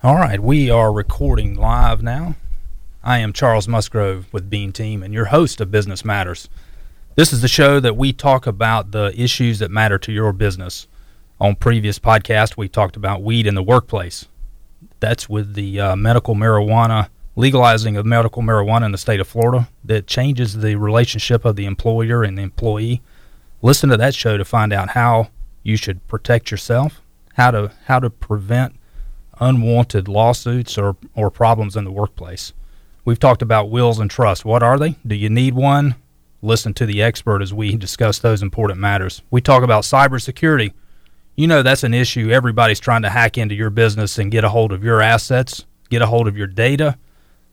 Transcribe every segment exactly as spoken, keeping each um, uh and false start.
All right, we are recording live now. I am Charles Musgrove with Bean Team and your host of Business Matters. This is the show that we talk about the issues that matter to your business. On previous podcasts, we talked about weed in the workplace. That's with the uh, medical marijuana, legalizing of medical marijuana in the state of Florida that changes the relationship of the employer and the employee. Listen to that show to find out how you should protect yourself, how to how to prevent unwanted lawsuits or, or problems in the workplace. We've talked about wills and trusts. What are they? Do you need one? Listen to the expert as we discuss those important matters. We talk about cybersecurity. You know that's an issue. Everybody's trying to hack into your business and get a hold of your assets, get a hold of your data.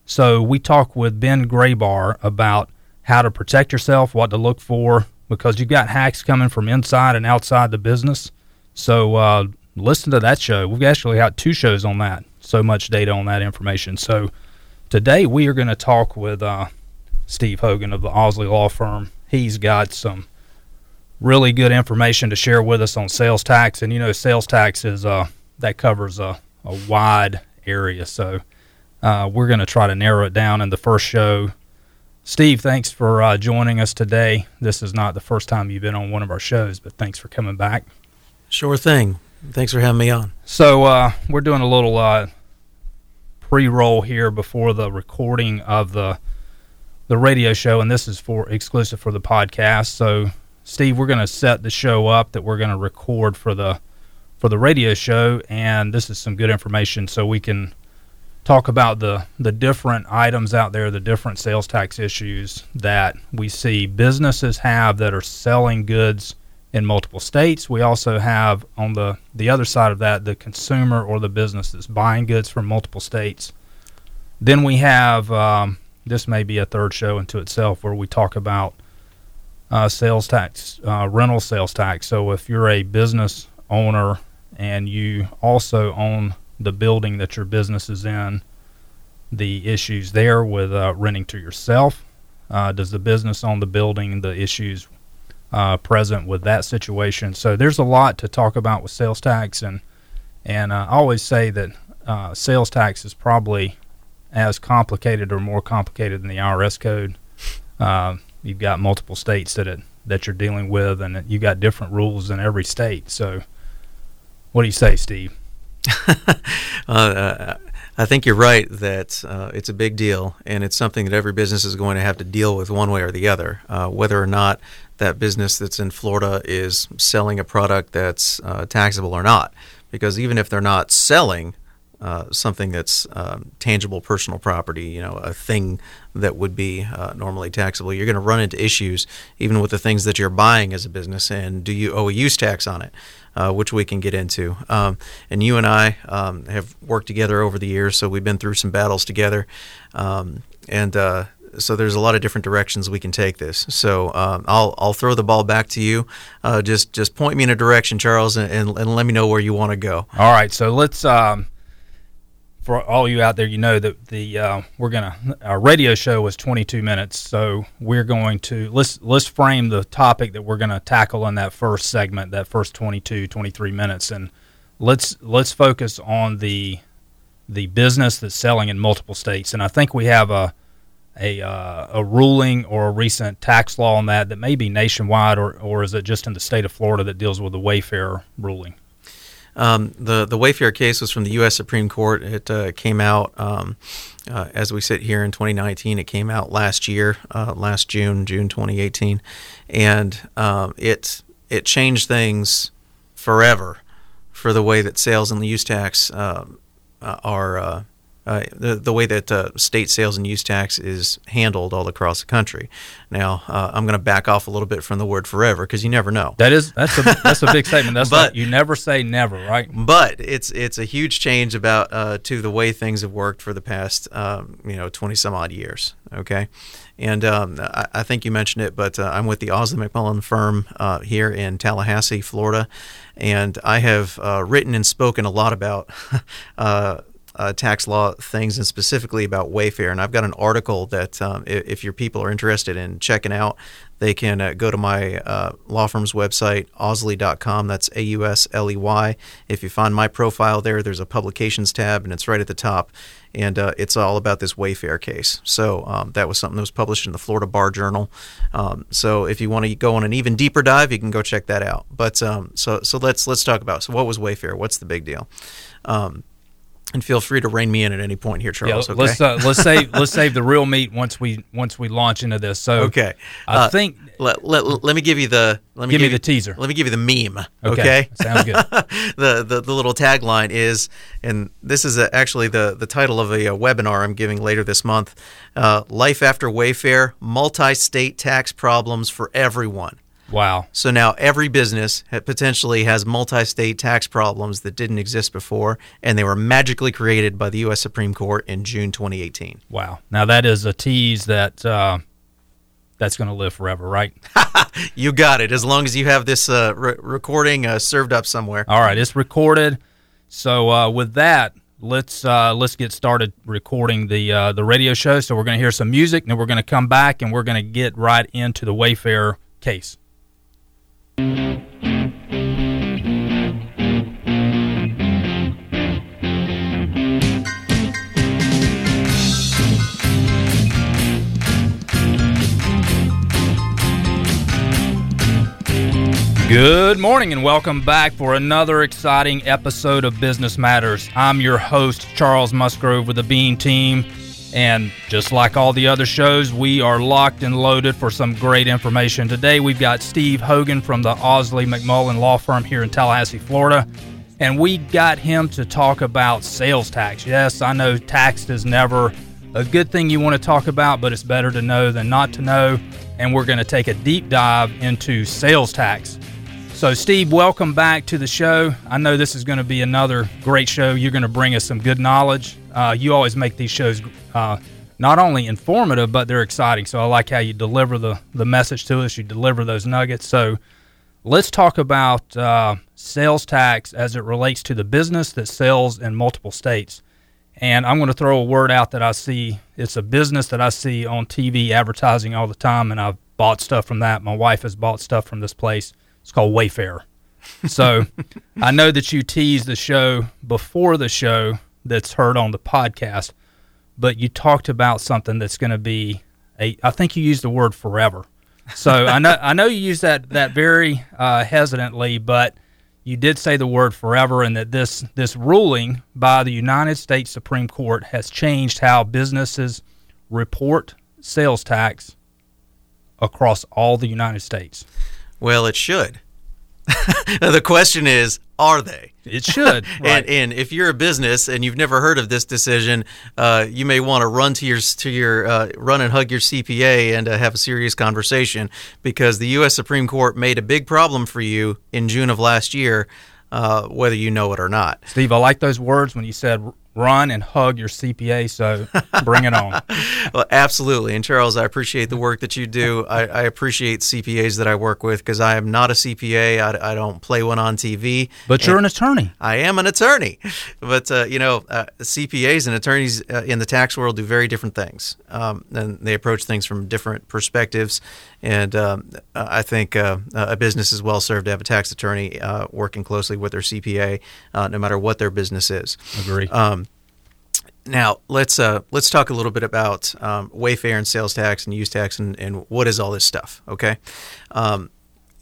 So we talk with Ben Graybar about how to protect yourself, what to look for, because you've got hacks coming from inside and outside the business. So uh, listen to that show. We've actually got two shows on that, so much data on that information. So today we are going to talk with uh, Steve Hogan of the Ausley Law Firm. He's got some really good information to share with us on sales tax. And, you know, sales tax is uh, that covers a, a wide area. So uh, we're going to try to narrow it down in the first show. Steve, thanks for uh, joining us today. This is not the first time you've been on one of our shows, but thanks for coming back. Sure thing. Thanks for having me on. So uh, we're doing a little uh, pre-roll here before the recording of the the radio show, and this is for exclusive for the podcast. So, Steve, we're going to set the show up that we're going to record for the for the radio show, and this is some good information so we can talk about the, the different items out there, the different sales tax issues that we see businesses have that are selling goods in multiple states. We also have on the, the other side of that, the consumer or the business that's buying goods from multiple states. Then we have, um, this may be a third show into itself, where we talk about uh, sales tax, uh, rental sales tax. So if you're a business owner and you also own the building that your business is in, the issues there with uh, renting to yourself. Uh, does the business own the building, the issues uh, present with that situation? So there's a lot to talk about with sales tax, and and uh, I always say that uh, sales tax is probably as complicated or more complicated than the I R S code. Uh, you've got multiple states that it, that you're dealing with, and you've got different rules in every state. So what do you say, Steve? uh, I think you're right that uh, it's a big deal, and it's something that every business is going to have to deal with one way or the other, uh, whether or not that business that's in Florida is selling a product that's uh, taxable or not. Because even if they're not selling uh, something that's um, tangible personal property, you know, a thing that would be uh, normally taxable, you're going to run into issues even with the things that you're buying as a business, and do you owe a use tax on it? Uh, which we can get into. Um, and you and I um, have worked together over the years, so we've been through some battles together. Um, and uh, so there's a lot of different directions we can take this. So um, I'll I'll throw the ball back to you. Uh, just just point me in a direction, Charles, and, and, and let me know where you want to go. All right. So let's um, for all you out there, you know that the uh, we're gonna our radio show was twenty-two minutes. So we're going to let's let's frame the topic that we're gonna tackle in that first segment, that first twenty-two, twenty-three minutes, and let's let's focus on the the business that's selling in multiple states. And I think we have a a uh, a ruling or a recent tax law on that that may be nationwide, or or is it just in the state of Florida that deals with the Wayfair ruling? Um, the, the Wayfair case was from the U S Supreme Court. It uh, came out, um, uh, as we sit here in twenty nineteen, it came out last year, uh, last June, June twenty eighteen, and um, it, it changed things forever for the way that sales and the use tax uh, are uh, – Uh, the, the way that uh, state sales and use tax is handled all across the country. Now, uh, I'm going to back off a little bit from the word forever, because you never know. That is that's a that's a big statement. That's but, like, you never say never, right? But it's it's a huge change about uh, to the way things have worked for the past um, you know twenty some odd years. Okay, and um, I, I think you mentioned it, but uh, I'm with the Ausley McMullen firm uh, here in Tallahassee, Florida, and I have uh, written and spoken a lot about. uh, uh, tax law things, and specifically about Wayfair. And I've got an article that um, if, if your people are interested in checking out, they can uh, go to my uh, law firm's website, ausley dot com. That's A U S L E Y. If you find my profile there, there's a publications tab, and it's right at the top. And uh, it's all about this Wayfair case. So um, that was something that was published in the Florida Bar Journal. Um, so if you want to go on an even deeper dive, you can go check that out. But um, so so let's let's talk about it. So what was Wayfair? What's the big deal? Um, and feel free to rein me in at any point here, Charles. Yeah, okay? Let's uh, let's save let's save the real meat once we once we launch into this. So okay, I uh, think let, let, let me give you the let me give, give me you, the teaser. Let me give you the meme. Okay, okay? Sounds good. the, the the little tagline is, and this is a, actually the the title of a, a webinar I'm giving later this month. Uh, Life after Wayfair: Multi-State Tax Problems for Everyone. Wow. So now every business potentially has multi-state tax problems that didn't exist before, and they were magically created by the U S Supreme Court in June twenty eighteen. Wow. Now that is a tease that uh, that's going to live forever, right? You got it, as long as you have this uh, re- recording uh, served up somewhere. All right, it's recorded. So uh, with that, let's uh, let's get started recording the, uh, the radio show. So we're going to hear some music, and then we're going to come back, and we're going to get right into the Wayfair case. Good morning and welcome back for another exciting episode of Business Matters. I'm your host, Charles Musgrove with the Bean Team. And just like all the other shows, we are locked and loaded for some great information. Today, we've got Steve Hogan from the Ausley McMullen law firm here in Tallahassee, Florida. And we got him to talk about sales tax. Yes, I know tax is never a good thing you want to talk about, but it's better to know than not to know. And we're going to take a deep dive into sales tax. So, Steve, welcome back to the show. I know this is going to be another great show. You're going to bring us some good knowledge. Uh, you always make these shows uh, not only informative, but they're exciting. So I like how you deliver the, the message to us. You deliver those nuggets. So let's talk about uh, sales tax as it relates to the business that sells in multiple states. And I'm going to throw a word out that I see. It's a business that I see on T V advertising all the time, and I've bought stuff from that. My wife has bought stuff from this place. It's called Wayfair. So I know that you teased the show before the show that's heard on the podcast, but you talked about something that's going to be a, I think you used the word forever. So I know, I know you used that, that very uh, hesitantly, but you did say the word forever, and that this, this ruling by the United States Supreme Court has changed how businesses report sales tax across all the United States. Well, it should. The question is, are they? It should. Right. and, and if you're a business and you've never heard of this decision, uh, you may want to run to your to your uh, run and hug your C P A and uh, have a serious conversation, because the U S Supreme Court made a big problem for you in June of last year, uh, whether you know it or not. Steve, I like those words when you said run and hug your C P A, so bring it on. Well, absolutely. And Charles, I appreciate the work that you do. I, I appreciate C P As that I work with, because I am not a C P A. I, I don't play one on T V. But you're an attorney. I am an attorney. But, uh, you know, uh, C P As and attorneys uh, in the tax world do very different things. Um, and they approach things from different perspectives. And um, I think uh, a business is well served to have a tax attorney uh, working closely with their C P A, uh, no matter what their business is. Agree. Um, Now, let's uh, let's talk a little bit about um, Wayfair and sales tax and use tax and, and what is all this stuff, okay? Um,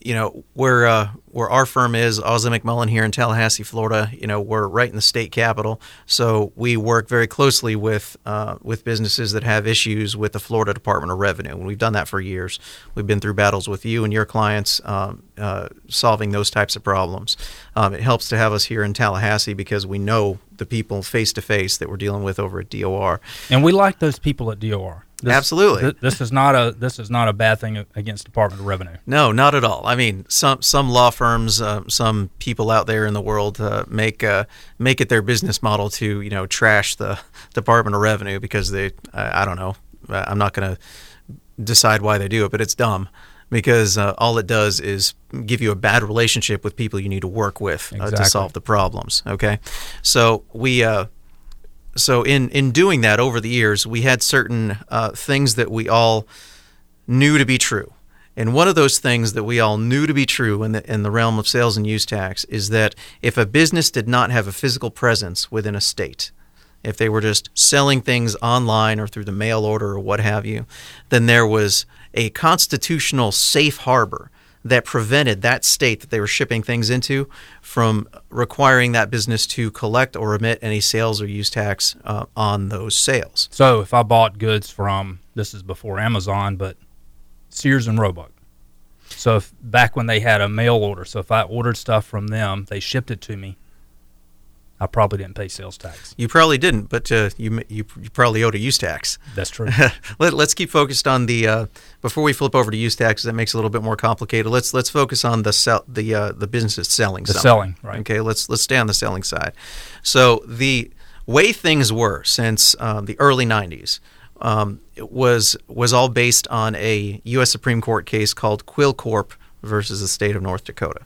you know, where uh, where our firm is, Ausley McMullen here in Tallahassee, Florida, you know, we're right in the state capital. So we work very closely with uh, with businesses that have issues with the Florida Department of Revenue. And we've done that for years. We've been through battles with you and your clients um, uh, solving those types of problems. Um, it helps to have us here in Tallahassee because we know the people face-to-face that we're dealing with over at D O R. And we like those people at D O R. This, Absolutely. Th- this is not a this is not a bad thing against Department of Revenue. No, not at all. I mean, some some law firms, uh, some people out there in the world uh, make uh, make it their business model to, you know, trash the Department of Revenue because they, I, I don't know, I'm not going to decide why they do it, but it's dumb. Because uh, all it does is give you a bad relationship with people you need to work with. Exactly. uh, to solve the problems. Okay, so we uh, so in, in doing that over the years, we had certain uh, things that we all knew to be true. And one of those things that we all knew to be true in the in the realm of sales and use tax is that if a business did not have a physical presence within a state, if they were just selling things online or through the mail order or what have you, then there was a constitutional safe harbor that prevented that state that they were shipping things into from requiring that business to collect or remit any sales or use tax uh, on those sales. So if I bought goods from, this is before Amazon, but Sears and Roebuck. So if, back when they had a mail order, so if I ordered stuff from them, they shipped it to me, I probably didn't pay sales tax. You probably didn't, but uh, you, you you probably owed a use tax. That's true. Let, let's keep focused on the uh, before we flip over to use tax. That makes it a little bit more complicated. Let's let's focus on the sell, the uh, the business that's selling. The something. selling, right? Okay. Let's let's stay on the selling side. So the way things were since uh, the early nineties. Um, it was was all based on a U S Supreme Court case called Quill Corp versus the state of North Dakota.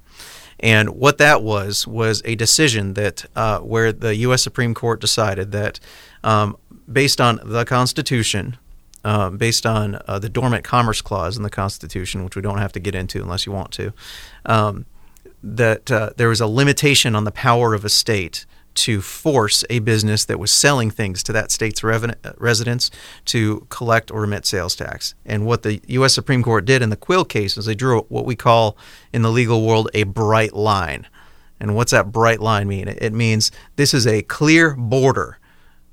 And what that was was a decision that uh, where the U S Supreme Court decided that um, based on the Constitution, uh, based on uh, the Dormant Commerce Clause in the Constitution, which we don't have to get into unless you want to, um, that uh, there was a limitation on the power of a state to force a business that was selling things to that state's reven- residents to collect or remit sales tax. And what the U S Supreme Court did in the Quill case is they drew what we call in the legal world a bright line. And what's that bright line mean? It means this is a clear border.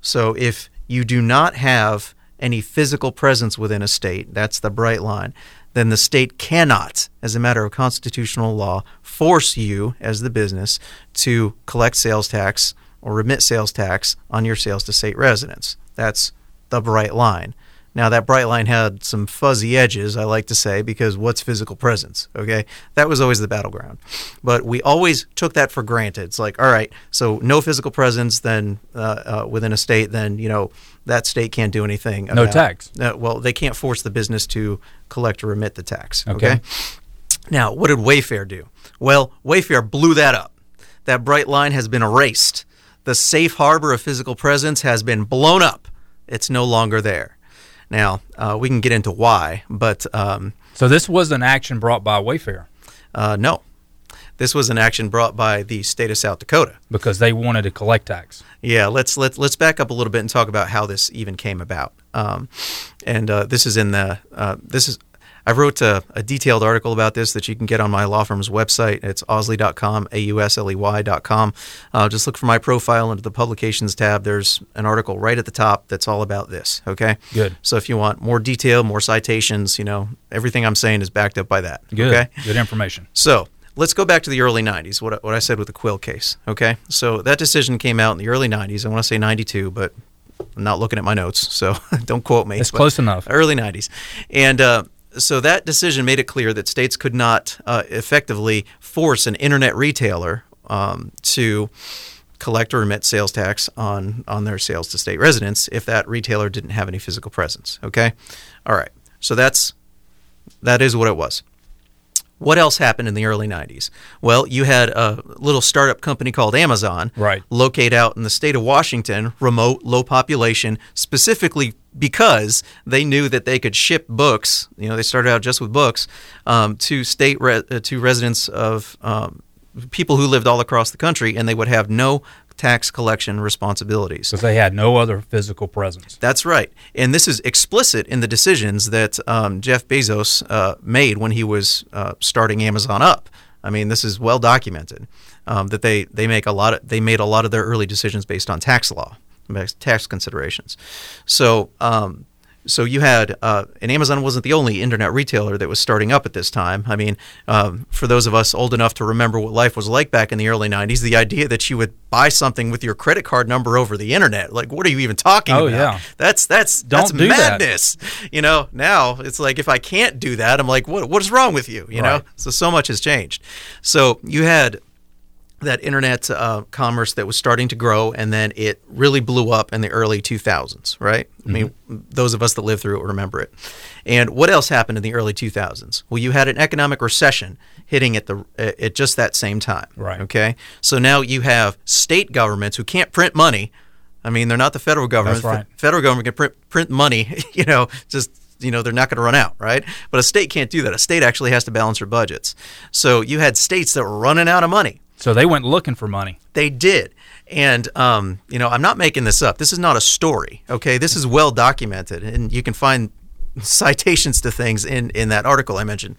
So if you do not have any physical presence within a state, that's the bright line, then the state cannot, as a matter of constitutional law, force you as the business to collect sales tax or remit sales tax on your sales to state residents. That's the bright line. Now, that bright line had some fuzzy edges, I like to say, because what's physical presence, okay? That was always the battleground. But we always took that for granted. It's like, all right, so no physical presence then uh, uh, within a state, then, you know, that state can't do anything about, no tax. Uh, well, they can't force the business to collect or remit the tax. Okay. okay. Now, what did Wayfair do? Well, Wayfair blew that up. That bright line has been erased. The safe harbor of physical presence has been blown up. It's no longer there. Now, uh, we can get into why, but um, so this was an action brought by Wayfair. Uh, no. This was an action brought by the state of South Dakota because they wanted to collect tax. Yeah, let's let's let's back up a little bit and talk about how this even came about. Um, and uh, this is in the uh, this is I wrote a, a detailed article about this that you can get on my law firm's website. It's ausley dot com, A U S L E Y dot com. Uh, just look for my profile under the publications tab. There's an article right at the top that's all about this, okay? Good. So if you want more detail, more citations, you know, everything I'm saying is backed up by that. Good. Okay? Good information. So let's go back to the early nineties, what, what I said with the Quill case, okay? So that decision came out in the early nineties. I want to say ninety-two, but I'm not looking at my notes, so don't quote me. It's close enough. Early nineties. And uh So that decision made it clear that states could not uh, effectively force an internet retailer um, to collect or remit sales tax on, on their sales to state residents if that retailer didn't have any physical presence. Okay? All right. So that's that is what it was. What else happened in the early nineties? Well, you had a little startup company called Amazon, right, locate out in the state of Washington, remote, low population, specifically because they knew that they could ship books. You know, they started out just with books um, to state re- to residents of um, people who lived all across the country, and they would have no tax collection responsibilities. Because they had no other physical presence. That's right. And this is explicit in the decisions that um, Jeff Bezos uh, made when he was uh, starting Amazon up. I mean, this is well documented um, that they they make a lot of, they made a lot of their early decisions based on tax law, tax considerations. So, um, so you had, uh, and Amazon wasn't the only internet retailer that was starting up at this time. I mean, um, for those of us old enough to remember what life was like back in the early nineties, the idea that you would buy something with your credit card number over the internet, like, what are you even talking oh, about? Yeah. That's that's Don't that's madness. That. You know, now it's like if I can't do that, I'm like, what what is wrong with you? You right. know, so so much has changed. So you had that internet uh, commerce that was starting to grow, and then it really blew up in the early two thousands, right? Mm-hmm. I mean, those of us that lived through it remember it. And what else happened in the early two thousands? Well, you had an economic recession hitting at the at just that same time, right? Okay, so now you have state governments who can't print money. I mean, they're not the federal government. That's right. The federal government can print, print money, you know, just, you know, they're not going to run out, right? But a state can't do that. A state actually has to balance their budgets. So you had states that were running out of money. So they went looking for money. They did. And, um, you know, I'm not making this up. This is not a story, okay? This is well documented, and you can find citations to things in, in that article I mentioned.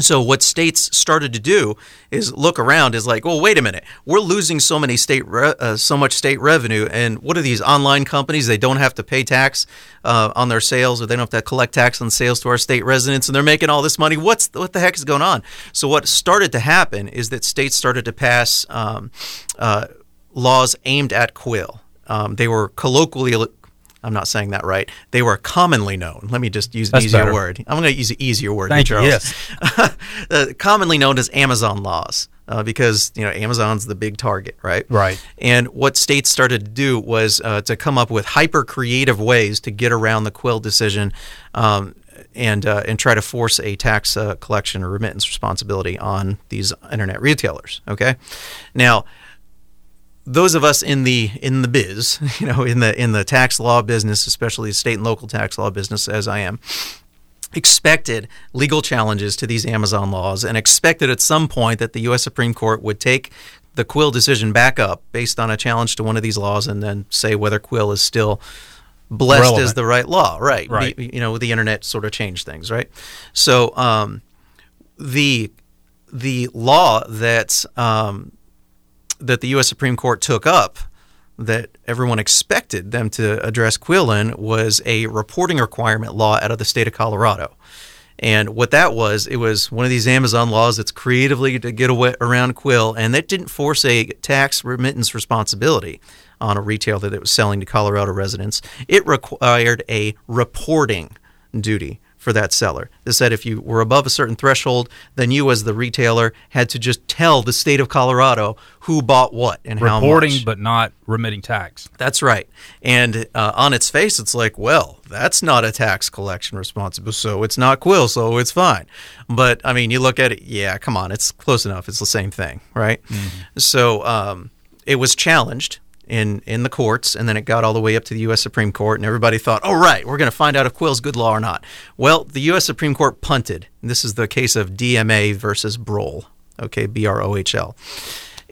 So what states started to do is look around, is like, well, wait a minute, we're losing so many state, re- uh, so much state revenue, and what are these online companies? They don't have to pay tax uh, on their sales, or they don't have to collect tax on sales to our state residents, and they're making all this money. What's what the heck is going on? So what started to happen is that states started to pass um, uh, laws aimed at Quill. Um, they were colloquially. I'm not saying that right. They were commonly known. Let me just use an easier word. I'm going to use an easier word. Thank you, Charles. Yes. uh, commonly known as Amazon laws, uh, because you know Amazon's the big target, right? Right. And what states started to do was uh, to come up with hyper creative ways to get around the Quill decision, um, and uh, and try to force a tax uh, collection or remittance responsibility on these internet retailers. Okay. Now, those of us in the in the biz, you know, in the in the tax law business, especially the state and local tax law business, as I am, expected legal challenges to these Amazon laws, and expected at some point that the U S Supreme Court would take the Quill decision back up based on a challenge to one of these laws, and then say whether Quill is still blessed relevant as the right law. Right. Right. The, you know, the internet sort of changed things. Right. So um, the the law that um, that the U S Supreme Court took up that everyone expected them to address Quill in was a reporting requirement law out of the state of Colorado. And what that was, it was one of these Amazon laws that's creatively to get away around Quill, and that didn't force a tax remittance responsibility on a retailer that was selling to Colorado residents. It required a reporting duty for that seller. They said if you were above a certain threshold, then you as the retailer had to just tell the state of Colorado who bought what and how much. Reporting but not remitting tax. That's right. And uh, on its face, it's like, well, that's not a tax collection responsible, so it's not Quill, so it's fine. But, I mean, you look at it, yeah, come on, it's close enough. It's the same thing, right? Mm-hmm. So um, it was challenged in in the courts, and then it got all the way up to the U S Supreme Court, and everybody thought, oh, right, we're going to find out if Quill's good law or not. Well, the U S Supreme Court punted. This is the case of D M A versus Brohl, okay, B R O H L.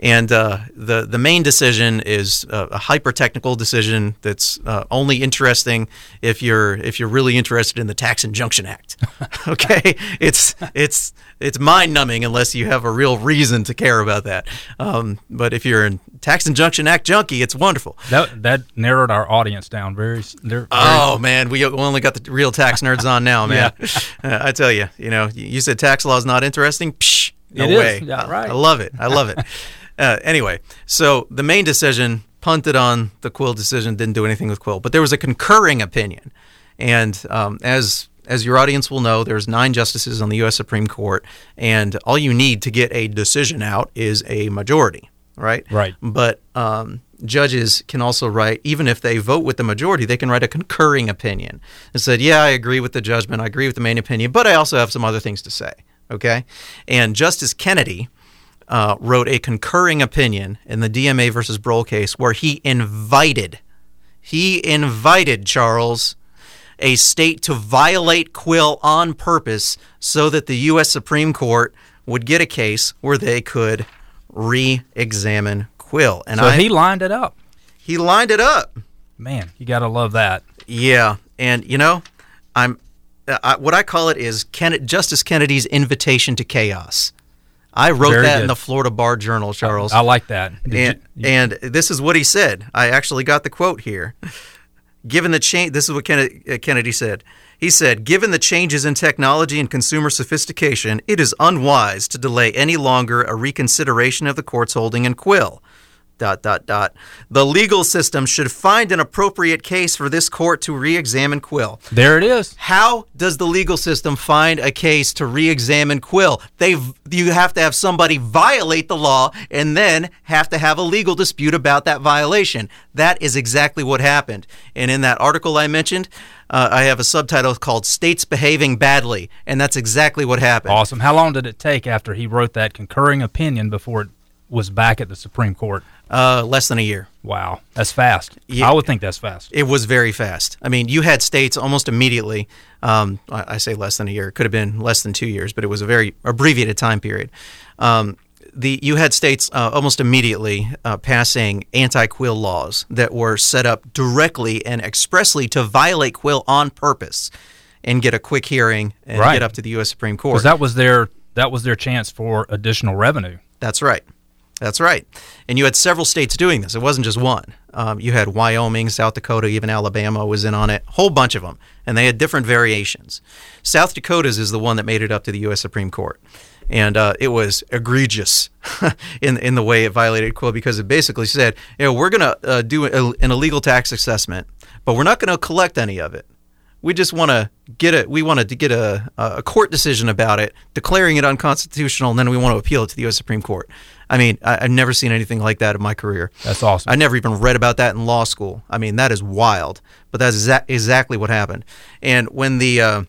And uh, the, the main decision is uh, a hyper-technical decision that's uh, only interesting if you're if you're really interested in the Tax Injunction Act, okay? it's it's it's mind-numbing unless you have a real reason to care about that. Um, but if you're a Tax Injunction Act junkie, it's wonderful. That that narrowed our audience down very, very Oh, man, we only got the real tax nerds on now, man. Yeah. uh, I tell you, you know, you said tax law is not interesting. Psh, no it way. It is, yeah, right. I love it. I love it. Uh, anyway, so the main decision punted on the Quill decision, didn't do anything with Quill, but there was a concurring opinion. And um, as as your audience will know, there's nine justices on the U S Supreme Court, and all you need to get a decision out is a majority, right? Right. But um, judges can also write, even if they vote with the majority, they can write a concurring opinion. It said, yeah, I agree with the judgment, I agree with the main opinion, but I also have some other things to say, okay? And Justice Kennedy Uh, wrote a concurring opinion in the D M A versus Brohl case where he invited, he invited, Charles, a state to violate Quill on purpose so that the U S Supreme Court would get a case where they could re-examine Quill. And so I, he lined it up. He lined it up. Man, you got to love that. Yeah. And, you know, I'm I, what I call it is Ken, Justice Kennedy's invitation to chaos. I wrote Very that good. in the Florida Bar Journal, Charles. I, I like that. And, you, you, and this is what he said. I actually got the quote here. Given the change, this is what Kennedy, Kennedy said. He said, given the changes in technology and consumer sophistication, it is unwise to delay any longer a reconsideration of the court's holding in Quill. Dot, dot, dot. The legal system should find an appropriate case for this court to re-examine Quill. There it is. How does the legal system find a case to re-examine Quill? They, you have to have somebody violate the law and then have to have a legal dispute about that violation. That is exactly what happened. And in that article I mentioned, uh, I have a subtitle called States Behaving Badly, and that's exactly what happened. Awesome. How long did it take after he wrote that concurring opinion before it was back at the Supreme Court? Uh, less than a year. Wow. That's fast. Yeah, I would think that's fast. It was very fast. I mean, you had states almost immediately, um, I say less than a year, it could have been less than two years, but it was a very abbreviated time period. Um, the you had states uh, almost immediately uh, passing anti-Quill laws that were set up directly and expressly to violate Quill on purpose and get a quick hearing and right. get up to the U S Supreme Court. Because that was their that was their chance for additional revenue. That's right. That's right. And you had several states doing this. It wasn't just one. Um, you had Wyoming, South Dakota, even Alabama was in on it, a whole bunch of them. And they had different variations. South Dakota's is the one that made it up to the U S Supreme Court. And uh, it was egregious in in the way it violated Quill, because it basically said, you know, we're going to uh, do a, an illegal tax assessment, but we're not going to collect any of it. We just want to get it. We wanted to get a, a court decision about it, declaring it unconstitutional, and then we want to appeal it to the U S Supreme Court. I mean, I, I've never seen anything like that in my career. That's awesome. I never even read about that in law school. I mean, that is wild. But that's exa- exactly what happened. And when the uh,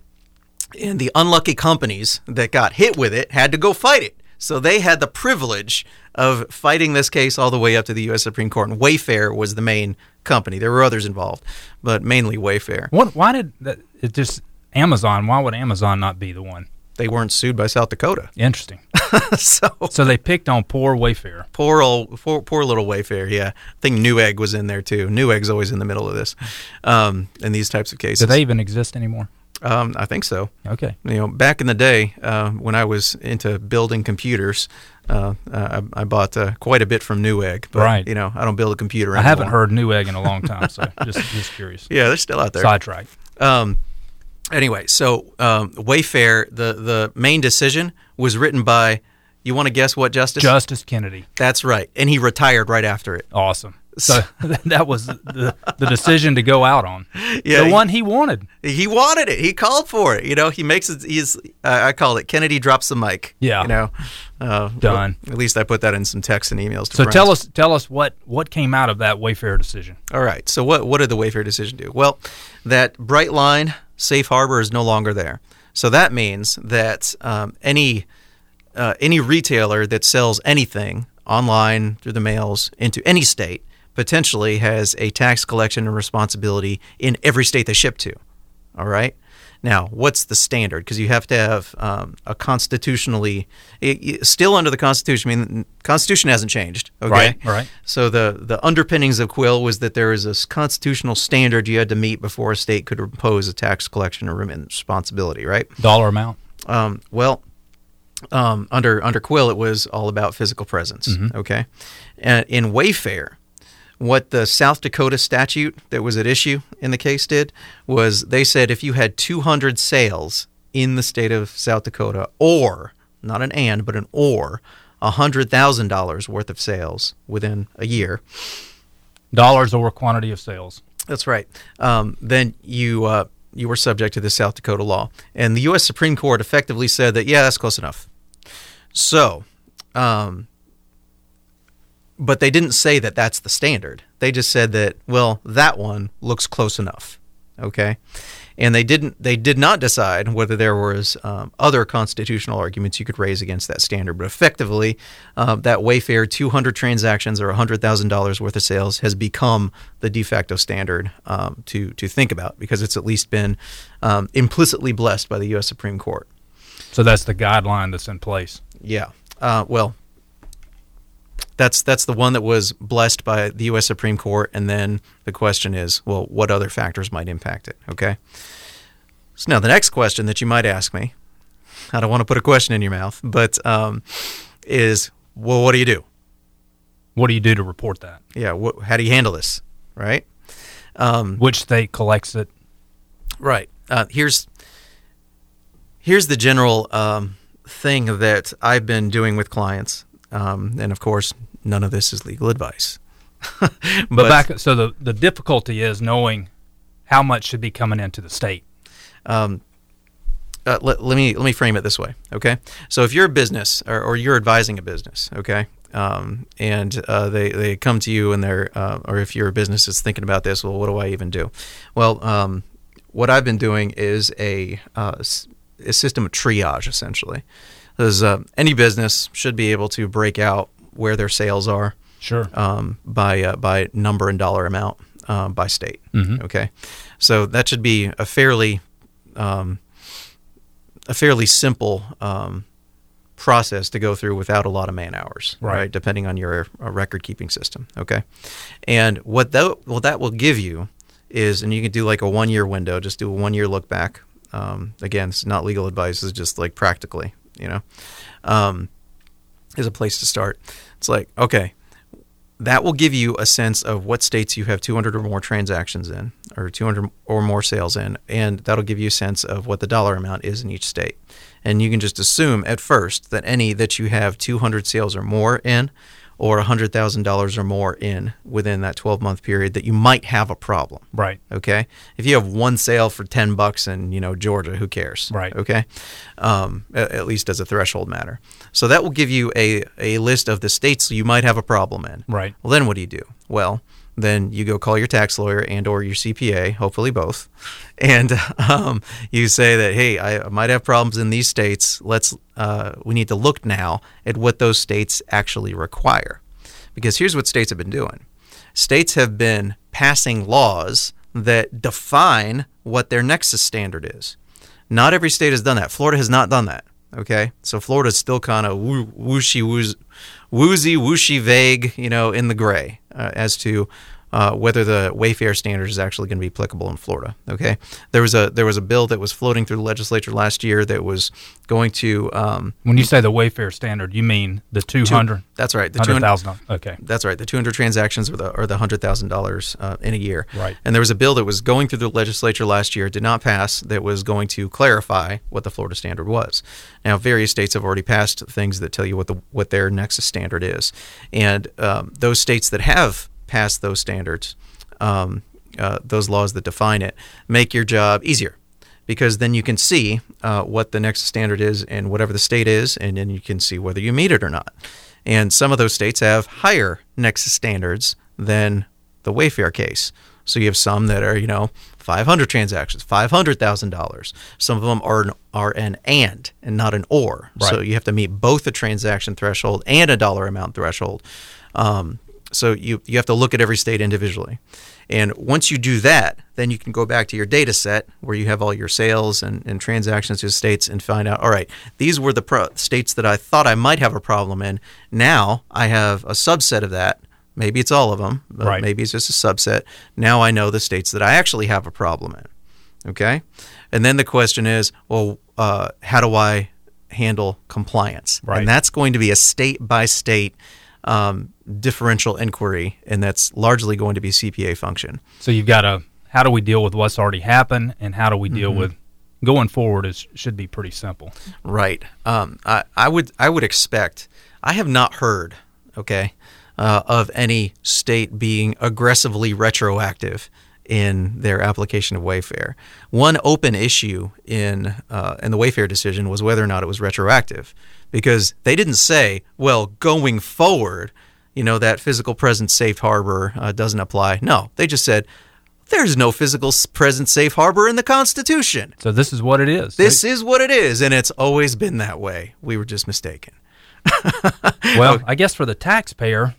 and the unlucky companies that got hit with it had to go fight it, so they had the privilege of fighting this case all the way up to the U S Supreme Court. And Wayfair was the main company. There were others involved, but mainly Wayfair. What, why did that, it just Amazon? Why would Amazon not be the one? They weren't sued by South Dakota. Interesting. so, so they picked on poor Wayfair. Poor old, poor, poor little Wayfair. Yeah, I think Newegg was in there too. Newegg's always in the middle of this, um, in these types of cases. Do they even exist anymore? Um, I think so. Okay. You know, back in the day, uh, when I was into building computers, uh, I, I bought uh, quite a bit from Newegg. But, right. You know, I don't build a computer anymore. I haven't heard Newegg in a long time, so just just curious. Yeah, they're still out there. Sidetrack. Um, anyway, so um, Wayfair, the, the main decision was written by, you want to guess what justice? Justice Kennedy. That's right. And he retired right after it. Awesome. So that was the, the decision to go out on. Yeah, the one he wanted. He wanted it. He called for it. You know, he makes it. He's. Uh, I call it Kennedy drops the mic. Yeah. You know. Uh, Done. Well, at least I put that in some texts and emails. To so friends. tell us, tell us what, what came out of that Wayfair decision. All right. So what what did the Wayfair decision do? Well, that bright line safe harbor is no longer there. So that means that um, any uh, any retailer that sells anything online through the mails into any state potentially has a tax collection and responsibility in every state they ship to. All right. Now, what's the standard? Because you have to have um, a constitutionally it, it, still under the Constitution. I mean, the Constitution hasn't changed. Okay. Right. Right. So the the underpinnings of Quill was that there is a constitutional standard you had to meet before a state could impose a tax collection and responsibility. Right. Dollar amount. Um, well. Um, under under Quill, it was all about physical presence. Mm-hmm. Okay. And in Wayfair, what the South Dakota statute that was at issue in the case did was they said if you had two hundred sales in the state of South Dakota, or, not an and, but an or, one hundred thousand dollars worth of sales within a year. Dollars or quantity of sales. That's right. Um, then you uh, you were subject to the South Dakota law. And the U S Supreme Court effectively said that, yeah, that's close enough. So... Um, But they didn't say that that's the standard. They just said that, well, that one looks close enough, okay? And they didn't. They did not decide whether there was um, other constitutional arguments you could raise against that standard. But effectively, uh, that Wayfair two hundred transactions or one hundred thousand dollars worth of sales has become the de facto standard um, to to think about, because it's at least been um, implicitly blessed by the U S Supreme Court. So that's the guideline that's in place. Yeah. Uh, well. That's that's the one that was blessed by the U S Supreme Court, and then the question is, well, what other factors might impact it, okay? So now the next question that you might ask me, I don't want to put a question in your mouth, but um, is, well, what do you do? What do you do to report that? Yeah, wh- how do you handle this, right? Um, Which state collects it? Right. Uh, here's, here's the general um, thing that I've been doing with clients. Um, and of course, none of this is legal advice. but, but back, so the, the difficulty is knowing how much should be coming into the state. Um, uh, let, let me let me frame it this way, okay? So if you're a business or, or you're advising a business, okay, um, and uh, they they come to you and they're uh, or if you're a business that's thinking about this, well, what do I even do? Well, um, what I've been doing is a uh, a system of triage essentially. Because uh, any business should be able to break out where their sales are, sure, um, by uh, by number and dollar amount, um, by state. Mm-hmm. Okay, so that should be a fairly um, a fairly simple um, process to go through without a lot of man hours, right? right? Depending on your uh, record keeping system. Okay, and what that well that will give you is, and you can do like a one year window, just do a one year look back. Um, again, it's not legal advice; it's just like practically, you know, um, is a place to start. It's like, okay, that will give you a sense of what states you have two hundred or more transactions in, or two hundred or more sales in, and that'll give you a sense of what the dollar amount is in each state. And you can just assume at first that any that you have two hundred sales or more in, or one hundred thousand dollars or more in within that twelve-month period, that you might have a problem. Right. Okay? If you have one sale for ten bucks in, you know, Georgia, who cares? Right. Okay? Um, at, at least as a threshold matter. So that will give you a, a list of the states you might have a problem in. Right. Well, then what do you do? Well, then you go call your tax lawyer and or your C P A, hopefully both, and um, you say that, hey, I might have problems in these states. Let's uh, we need to look now at what those states actually require, because here's what states have been doing. States have been passing laws that define what their nexus standard is. Not every state has done that. Florida has not done that. Okay, so Florida's still kind of woo, wooshy, woozy, woozy, wooshy, vague, you know, in the gray uh, as to uh, whether the Wayfair standard is actually going to be applicable in Florida. Okay, there was a there was a bill that was floating through the legislature last year that was going to. Um, when you say the Wayfair standard, you mean the two hundred? That's right, the two hundred thousand. Okay, that's right, the two hundred transactions or the or the hundred thousand uh, dollars in a year. Right, and there was a bill that was going through the legislature last year, did not pass, that was going to clarify what the Florida standard was. Now, various states have already passed things that tell you what the what their nexus standard is, and um, those states that have passed those standards, um, uh, those laws that define it, make your job easier, because then you can see uh, what the nexus standard is in whatever the state is, and then you can see whether you meet it or not. And some of those states have higher nexus standards than the Wayfair case. So you have some that are, you know, five hundred transactions, five hundred thousand dollars. Some of them are an, are an and and not an or. Right. So you have to meet both a transaction threshold and a dollar amount threshold. Um, so you, you have to look at every state individually. And once you do that, then you can go back to your data set where you have all your sales and, and transactions to states and find out, all right, these were the pro- states that I thought I might have a problem in. Now I have a subset of that. Maybe it's all of them, but right. Maybe it's just a subset. Now I know the states that I actually have a problem in, okay? And then the question is, well, uh, how do I handle compliance? Right. And that's going to be a state-by-state um, differential inquiry, and that's largely going to be C P A function. So you've got a how do we deal with what's already happened, and how do we deal mm-hmm. with going forward is should be pretty simple. Right. Um, I, I would I would expect – I have not heard, okay – Uh, of any state being aggressively retroactive in their application of Wayfair. One open issue in uh, in the Wayfair decision was whether or not it was retroactive, because they didn't say, well, going forward, you know, that physical presence safe harbor uh, doesn't apply. No, they just said, there's no physical presence safe harbor in the Constitution. So this is what it is. This they- is what it is, and it's always been that way. We were just mistaken. Well, I guess for the taxpayer,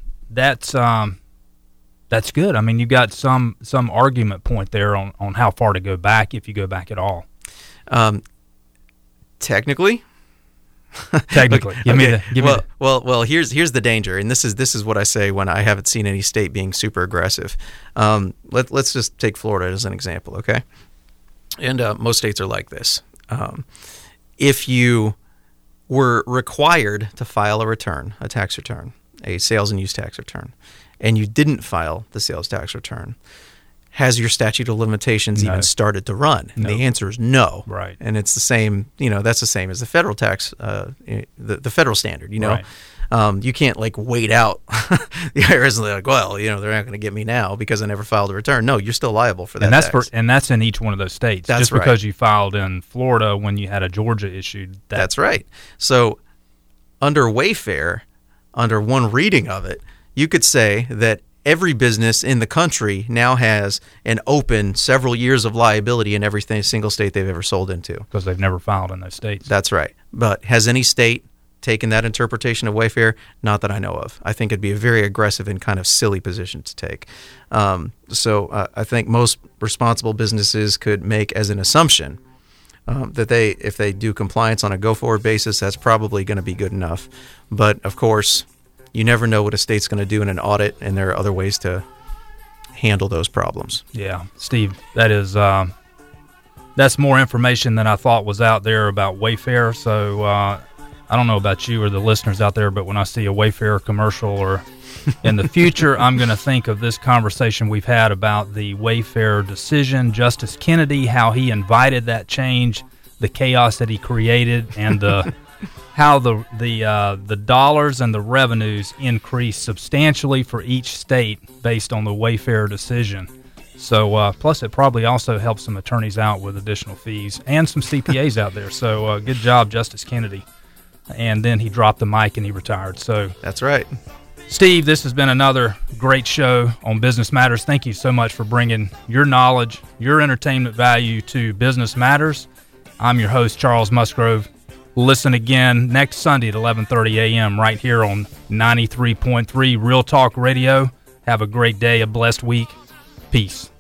That's um, that's good. I mean, you've got some some argument point there on, on how far to go back, if you go back at all. Um, technically, technically, okay. give me okay. the, give well, me the. well, well. Here's here's the danger, and this is this is what I say when I haven't seen any state being super aggressive. Um, let let's just take Florida as an example, okay? And uh, most states are like this. Um, if you were required to file a return, a tax return. A sales and use tax return, and you didn't file the sales tax return, has your statute of limitations no. even started to run? And no. The answer is no. Right. And it's the same, you know, that's the same as the federal tax, uh, the, the federal standard, you know. Right. Um, you can't, like, wait out. The I R S is like, well, you know, they're not going to get me now because I never filed a return. No, you're still liable for that and that's tax. For, and that's in each one of those states. That's Just right. because you filed in Florida when you had a Georgia issue. That- that's right. So under Wayfair, under one reading of it, you could say that every business in the country now has an open several years of liability in every single state they've ever sold into. Because they've never filed in those states. That's right. But has any state taken that interpretation of Wayfair? Not that I know of. I think it'd be a very aggressive and kind of silly position to take. Um, so uh, I think most responsible businesses could make as an assumption um, that they, if they do compliance on a go-forward basis, that's probably going to be good enough. But of course, you never know what a state's going to do in an audit, and there are other ways to handle those problems. Yeah, Steve, that is uh, that's more information than I thought was out there about Wayfair. So uh, I don't know about you or the listeners out there, but when I see a Wayfair commercial or in the future, I'm going to think of this conversation we've had about the Wayfair decision, Justice Kennedy, how he invited that change, the chaos that he created, and the how the the uh, the dollars and the revenues increase substantially for each state based on the Wayfair decision. So uh, plus it probably also helps some attorneys out with additional fees and some C P As out there. So uh, good job, Justice Kennedy. And then he dropped the mic and he retired. So that's right. Steve, this has been another great show on Business Matters. Thank you so much for bringing your knowledge, your entertainment value to Business Matters. I'm your host, Charles Musgrove. Listen again next Sunday at eleven thirty a.m. right here on ninety-three point three Real Talk Radio. Have a great day, a blessed week. Peace.